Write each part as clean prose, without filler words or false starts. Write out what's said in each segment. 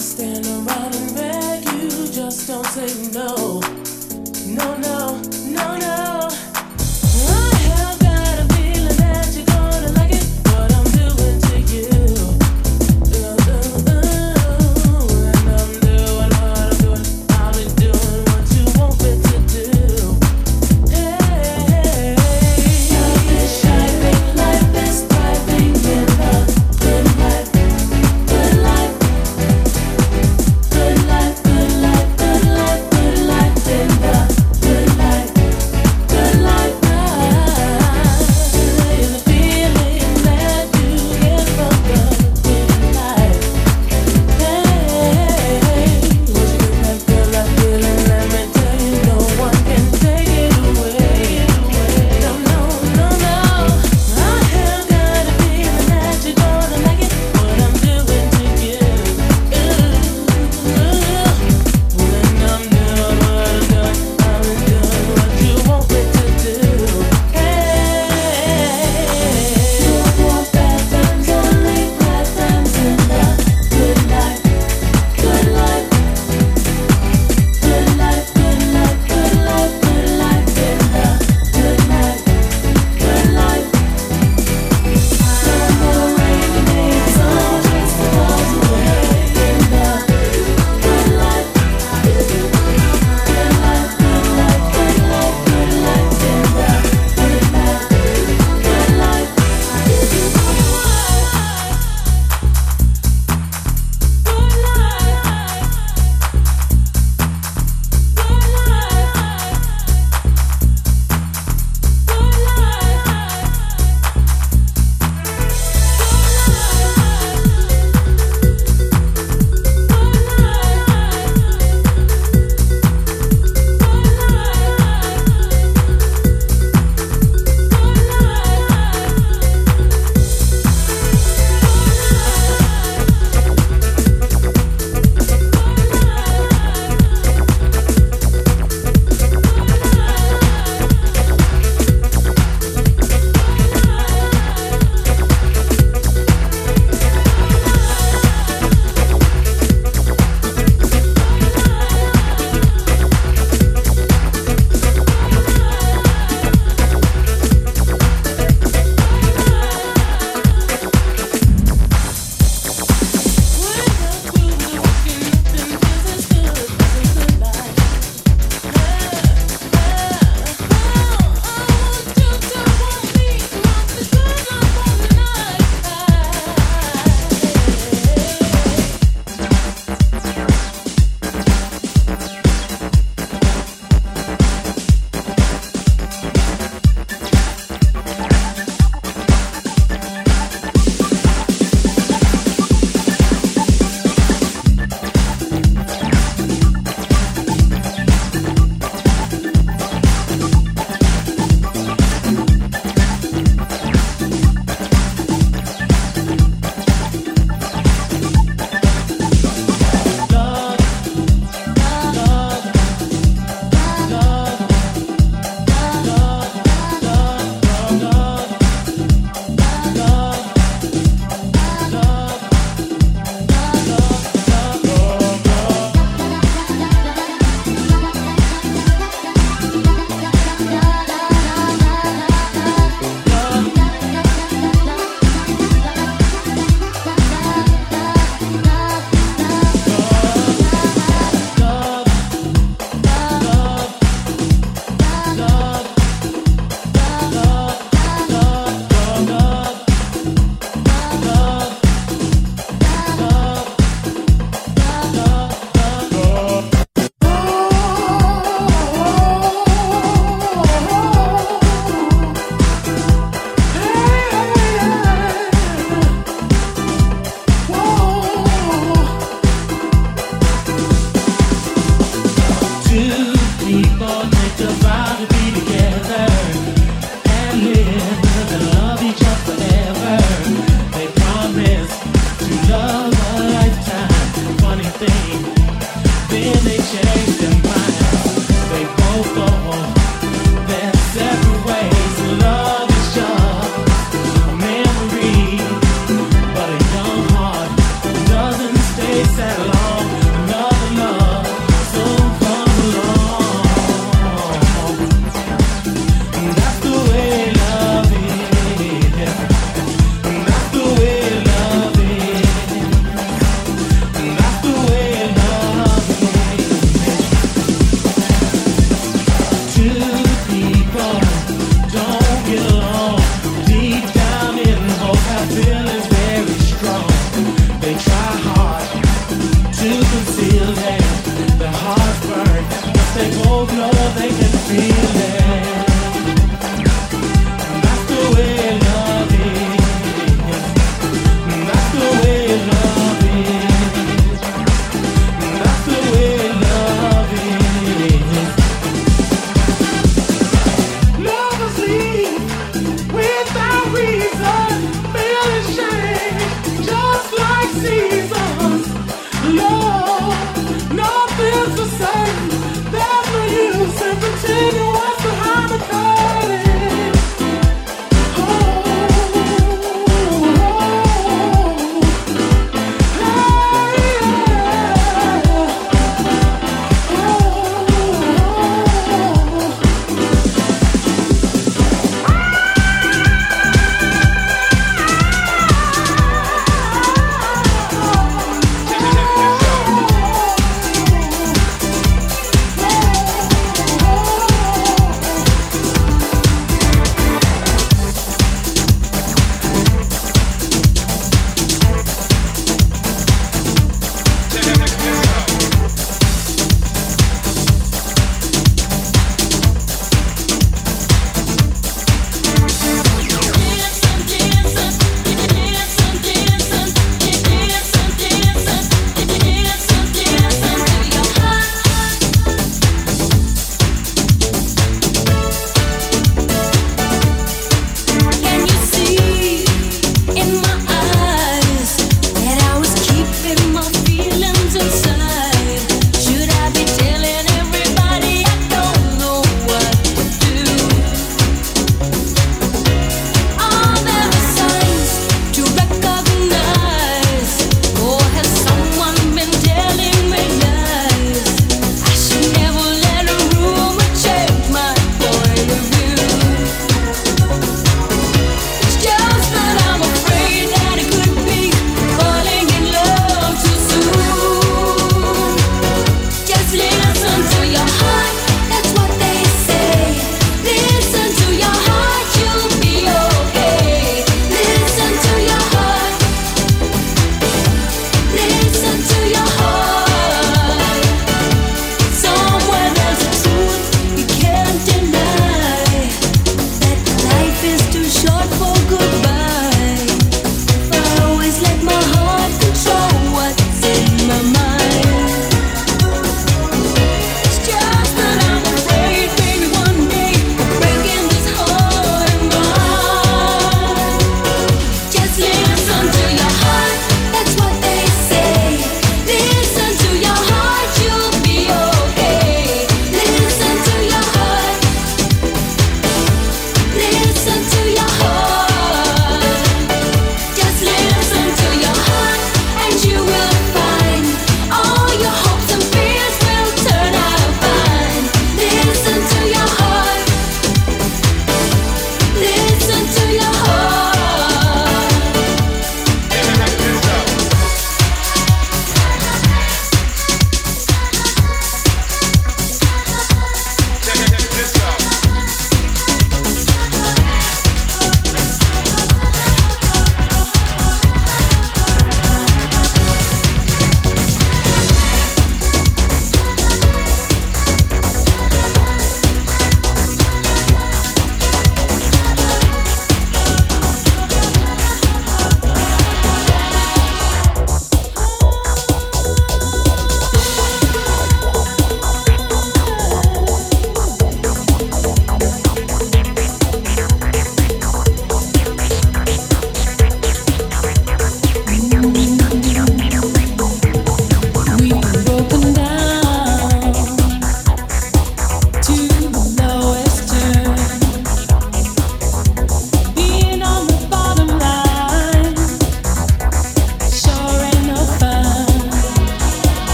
stand around and beg, you just don't say no. No, no, no, no. Settle on.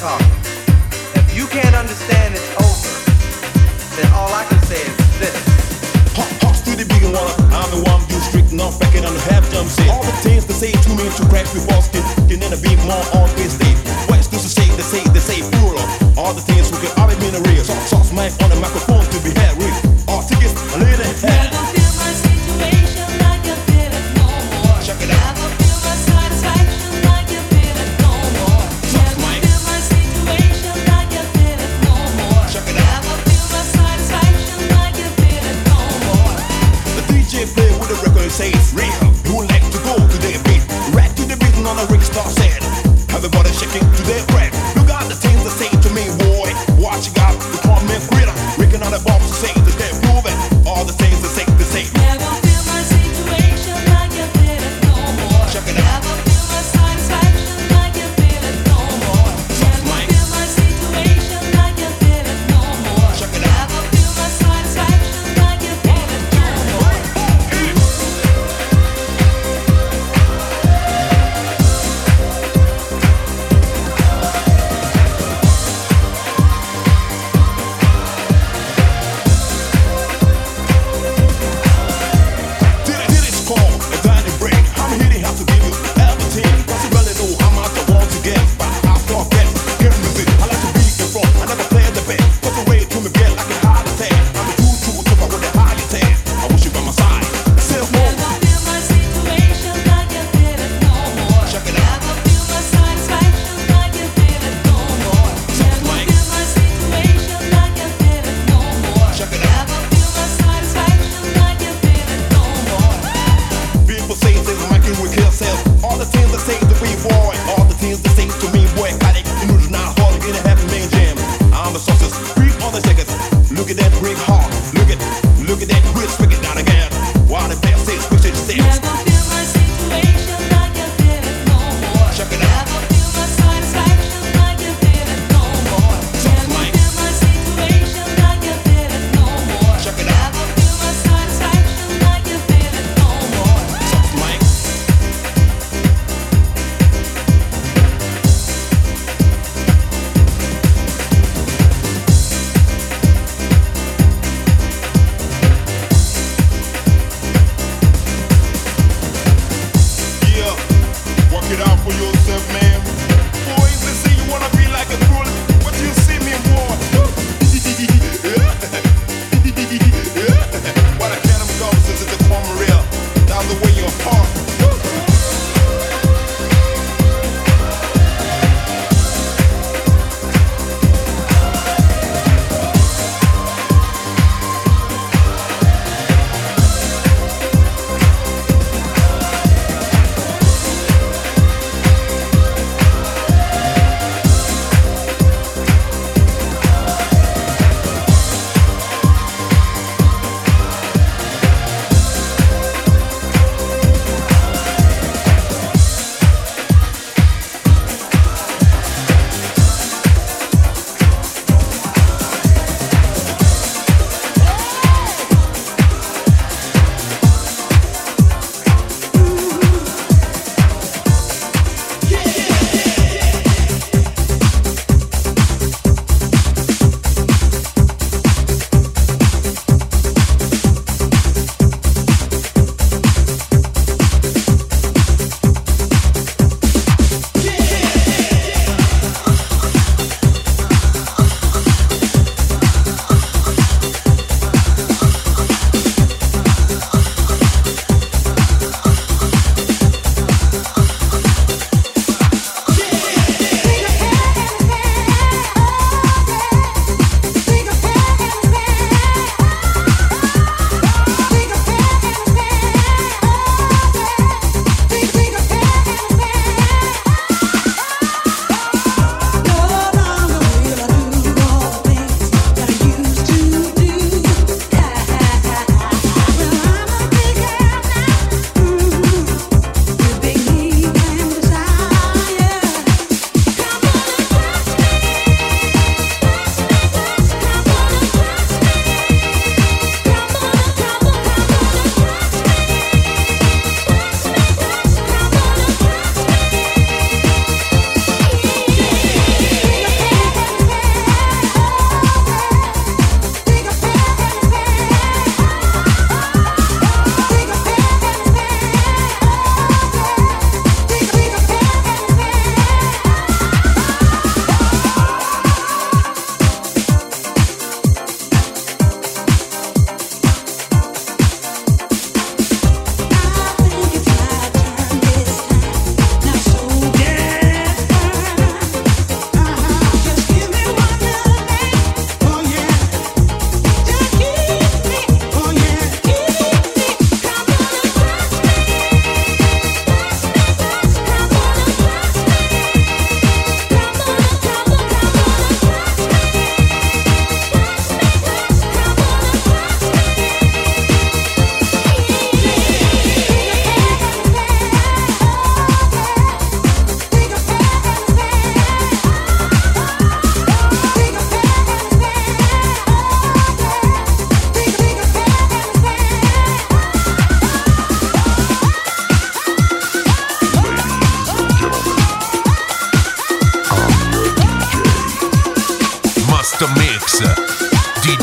talking. If you can't understand it's over, then all I can say is this. Hawks to the big and wanna, I'm the one dude stricken off back and I'm half jump set. All the things they say to me to crack before skin, can end up being more on this day. What's this to say, they say fool off. All the things who can always be in the real. Sauce mic on the microphone to be had real. All tickets, a little head. Real, you like to go to the beat, right to the beat, on a ring star said. Everybody shaking.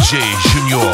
Berger Junior.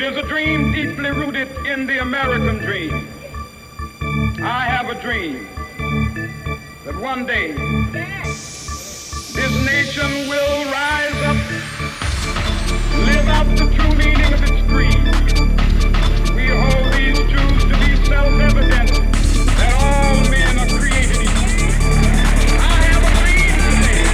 It is a dream deeply rooted in the American dream. I have a dream that one day this nation will rise up, live out the true meaning of its creed. We hold these truths to be self-evident that all men are created equal. I have a dream today.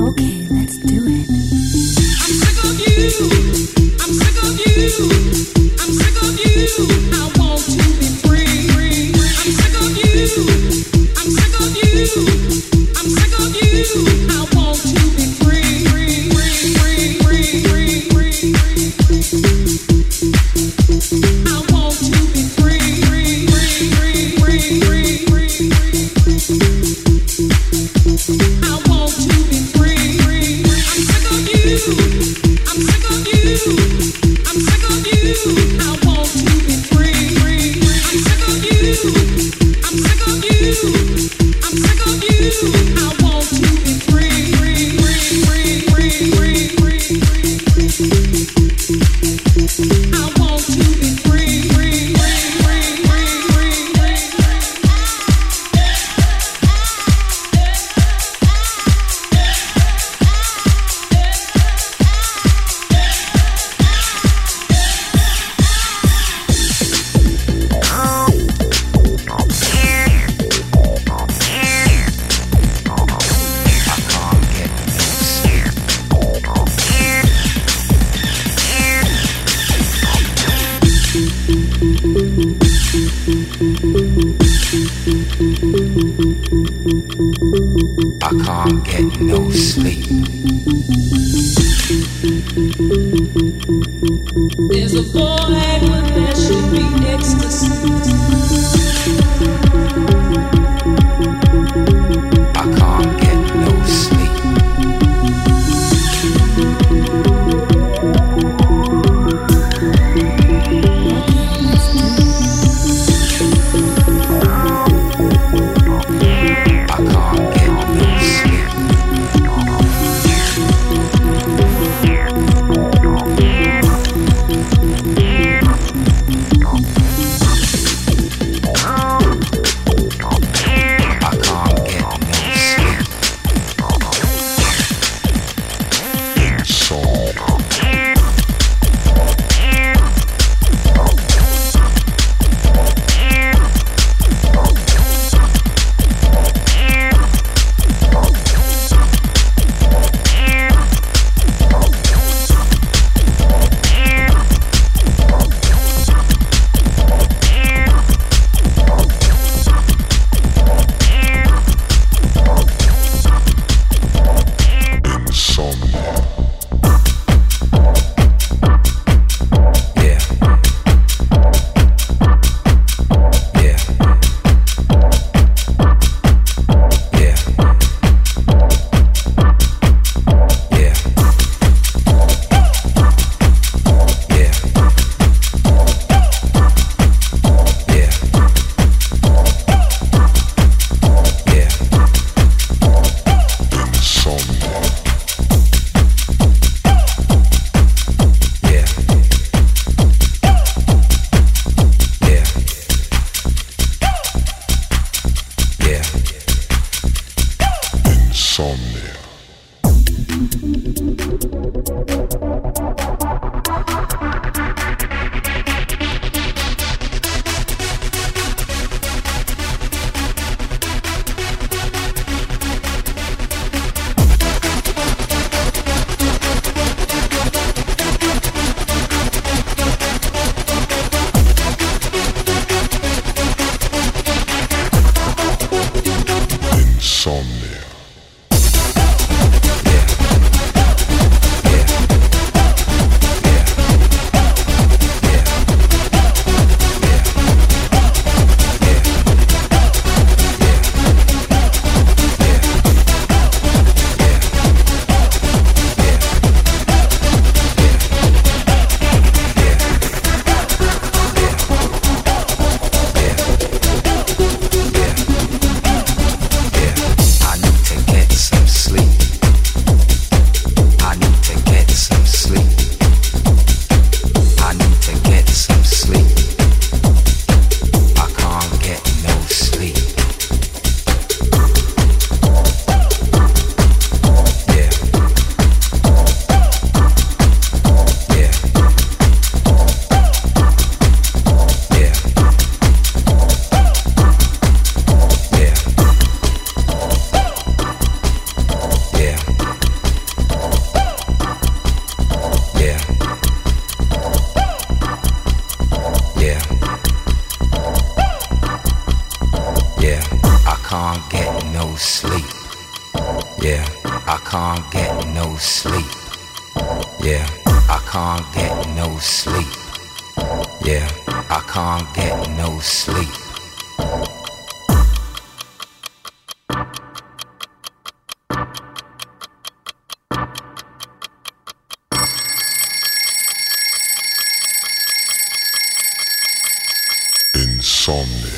Okay, let's do it. I'm sick of you. can't get no sleep. Yeah, I can't get no sleep. Yeah, I can't get no sleep. Yeah, I can't get no sleep. Insomnia.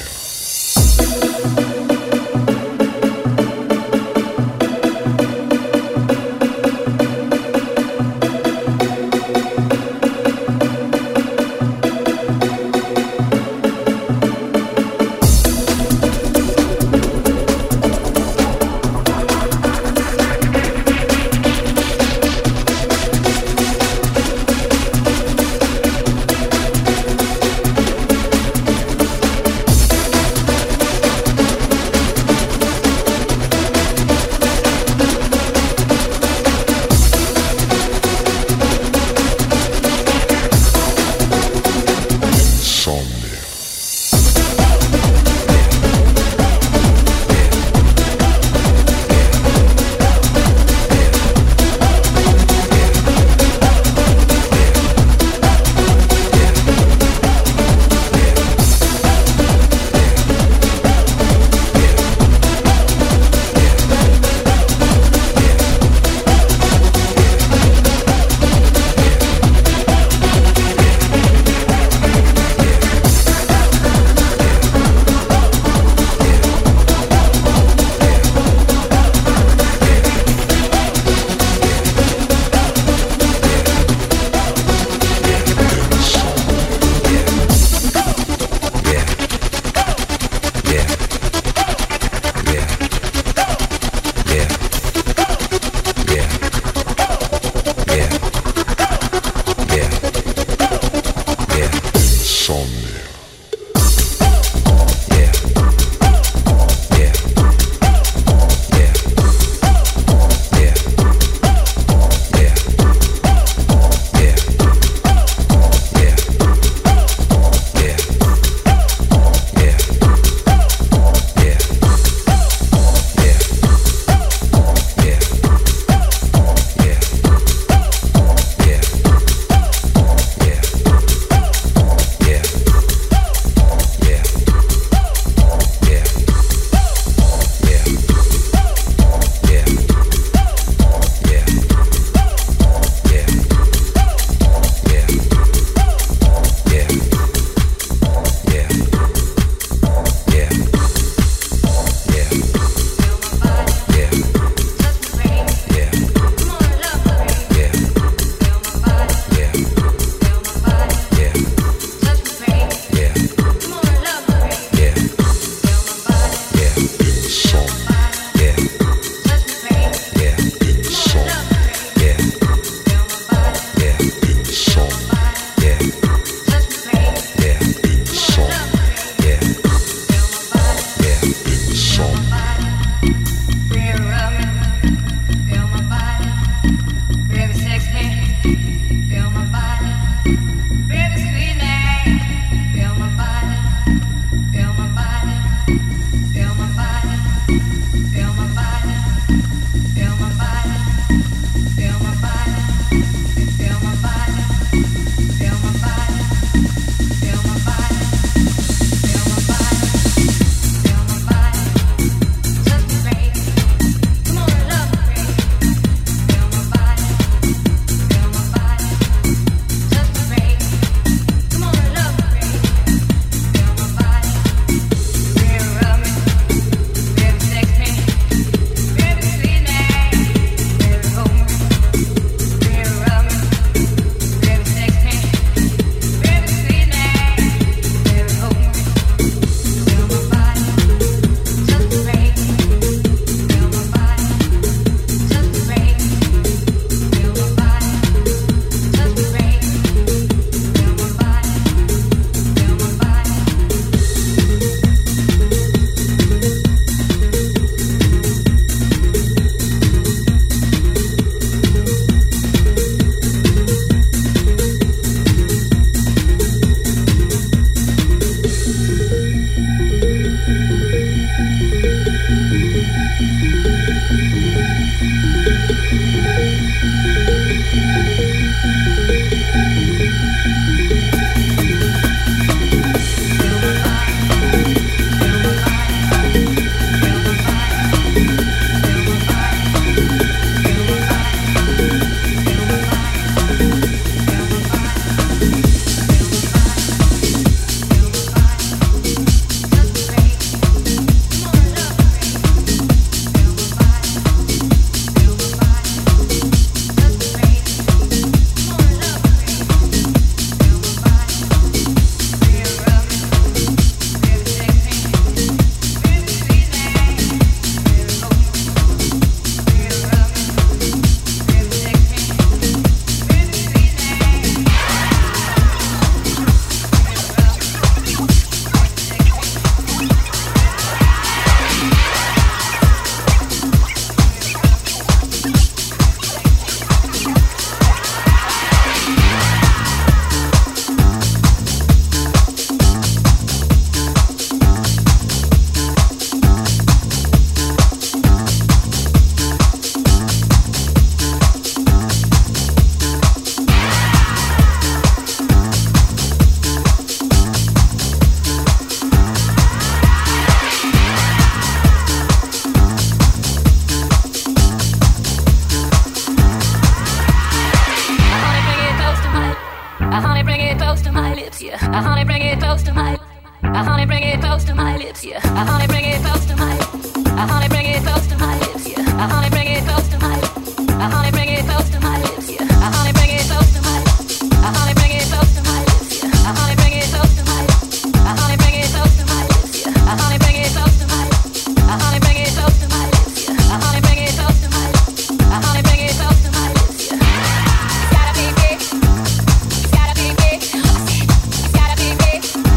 honey, bring it close to my lips, yeah. I honey, bring it close to my lips. I honey, bring it close to my lips, yeah. I honey, bring it close to my lips. I honey, bring it close to my lips, yeah. I honey, bring it close to my lips. I honey, bring it close to my lips, yeah. I honey, bring it close to my lips. I honey, bring it close to my lips, yeah. I honey, bring it close to my lips. I honey, bring it close to my lips, yeah. I honey, bring it close to my lips. I honey, bring it close to my lips, yeah. It's gotta be big. It's gotta be big. I said, it's gotta be big. It's gotta be big. I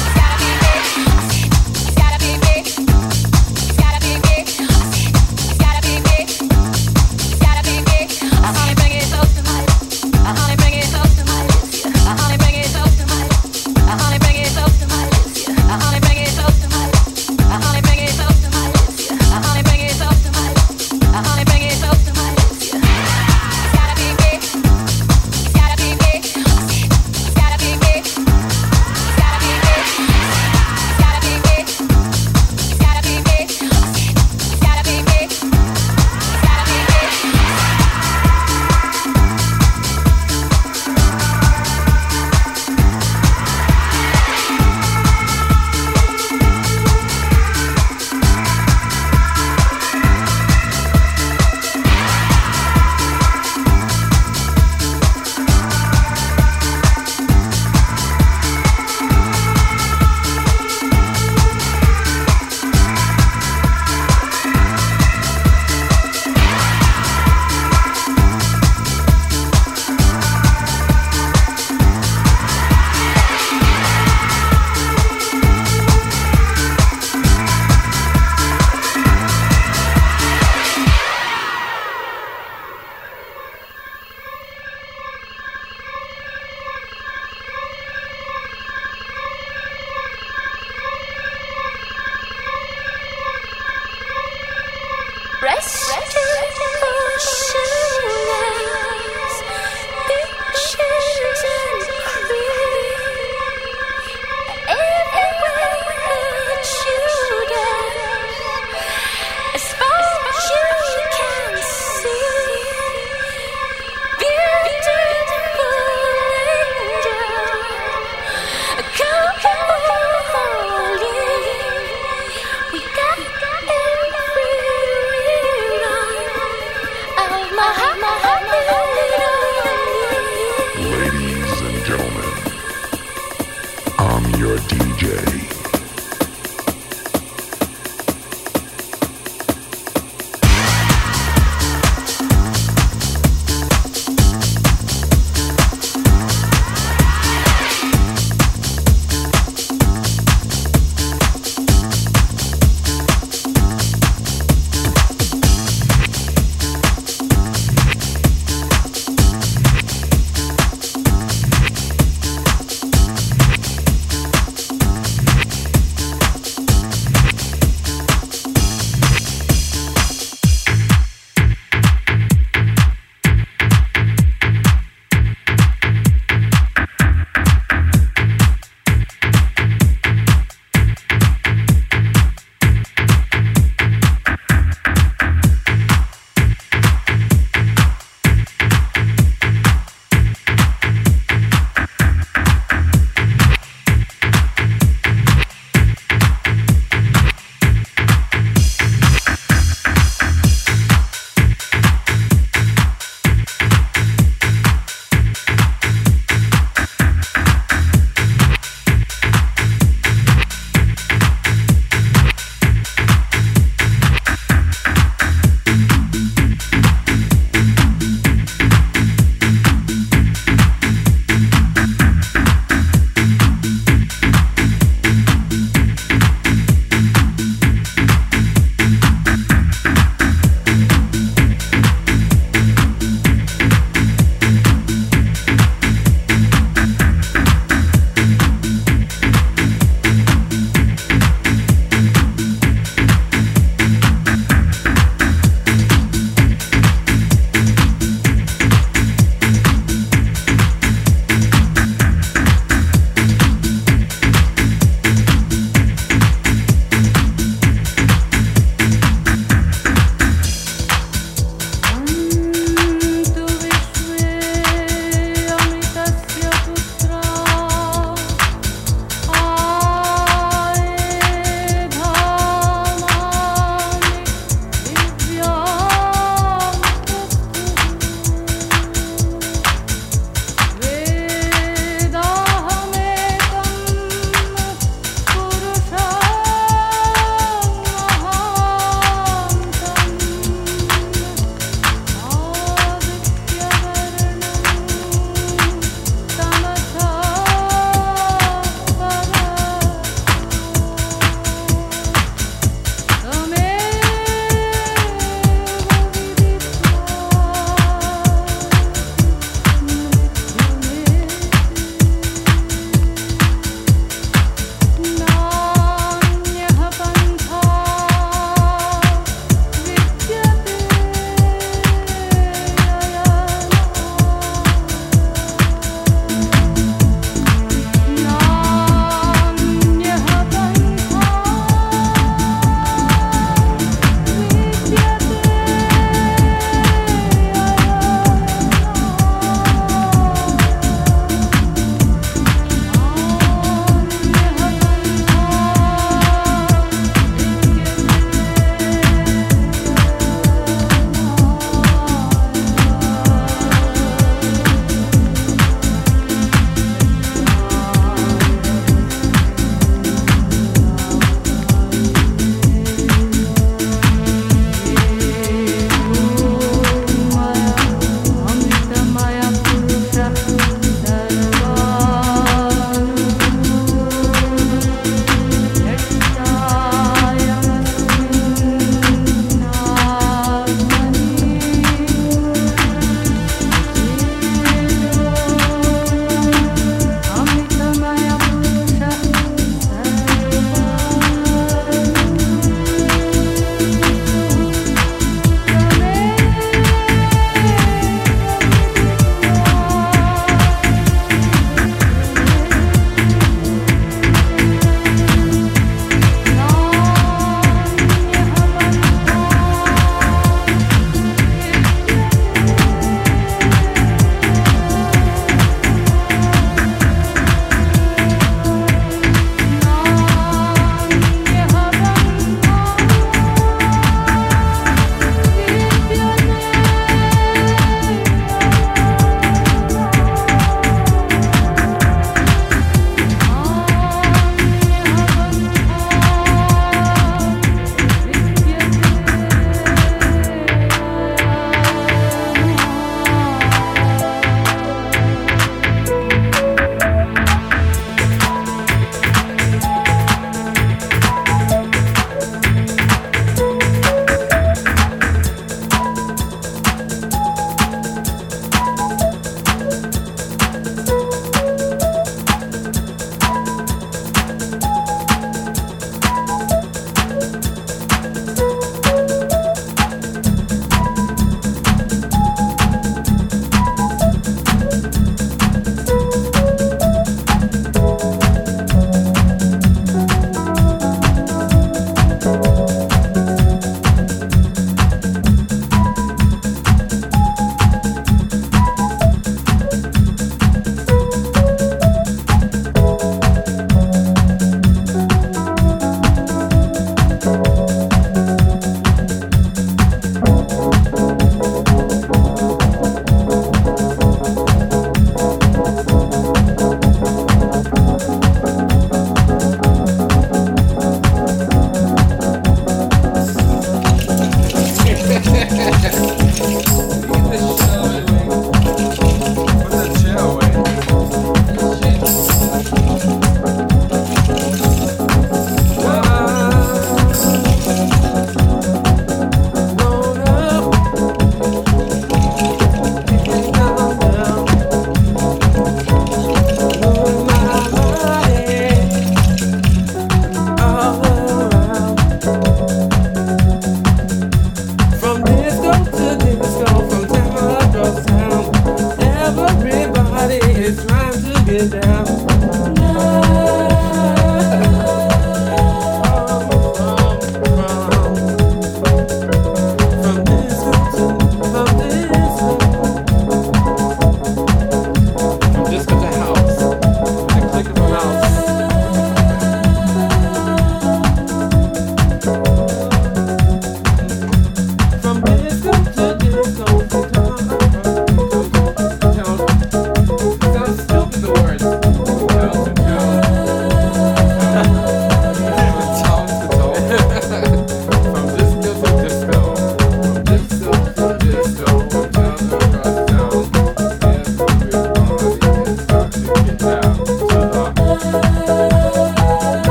said, it's gotta be big. It's gotta be big. I said, it's gotta be big. It's gotta be big. I honey, bring it close to my lips. I honey, bring it close to my lips, yeah. I honey, bring it close to my lips. I honey, bring it close to my lips, yeah. I honey, bring it close to my lips. I honey, bring it close to my lips, yeah. I honey, bring it close to my lips. I honey, bring it close to my lips, yeah. It's gotta be big. It's gotta be big. I said, it's gotta be big. It's gotta be big. It's gotta be big. It's gotta be big. I said, it's gotta be big. It's gotta be big.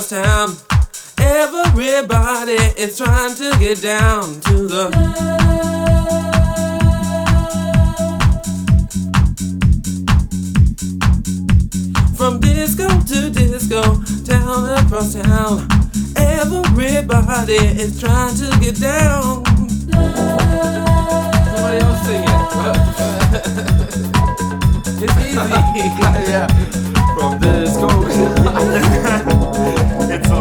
first time. Everybody is trying to get down to the love. From disco to disco, town across town, everybody is trying to get down. Somebody else sing it. It's easy. Yeah. From disco to it's on.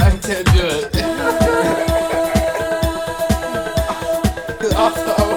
I can't do it.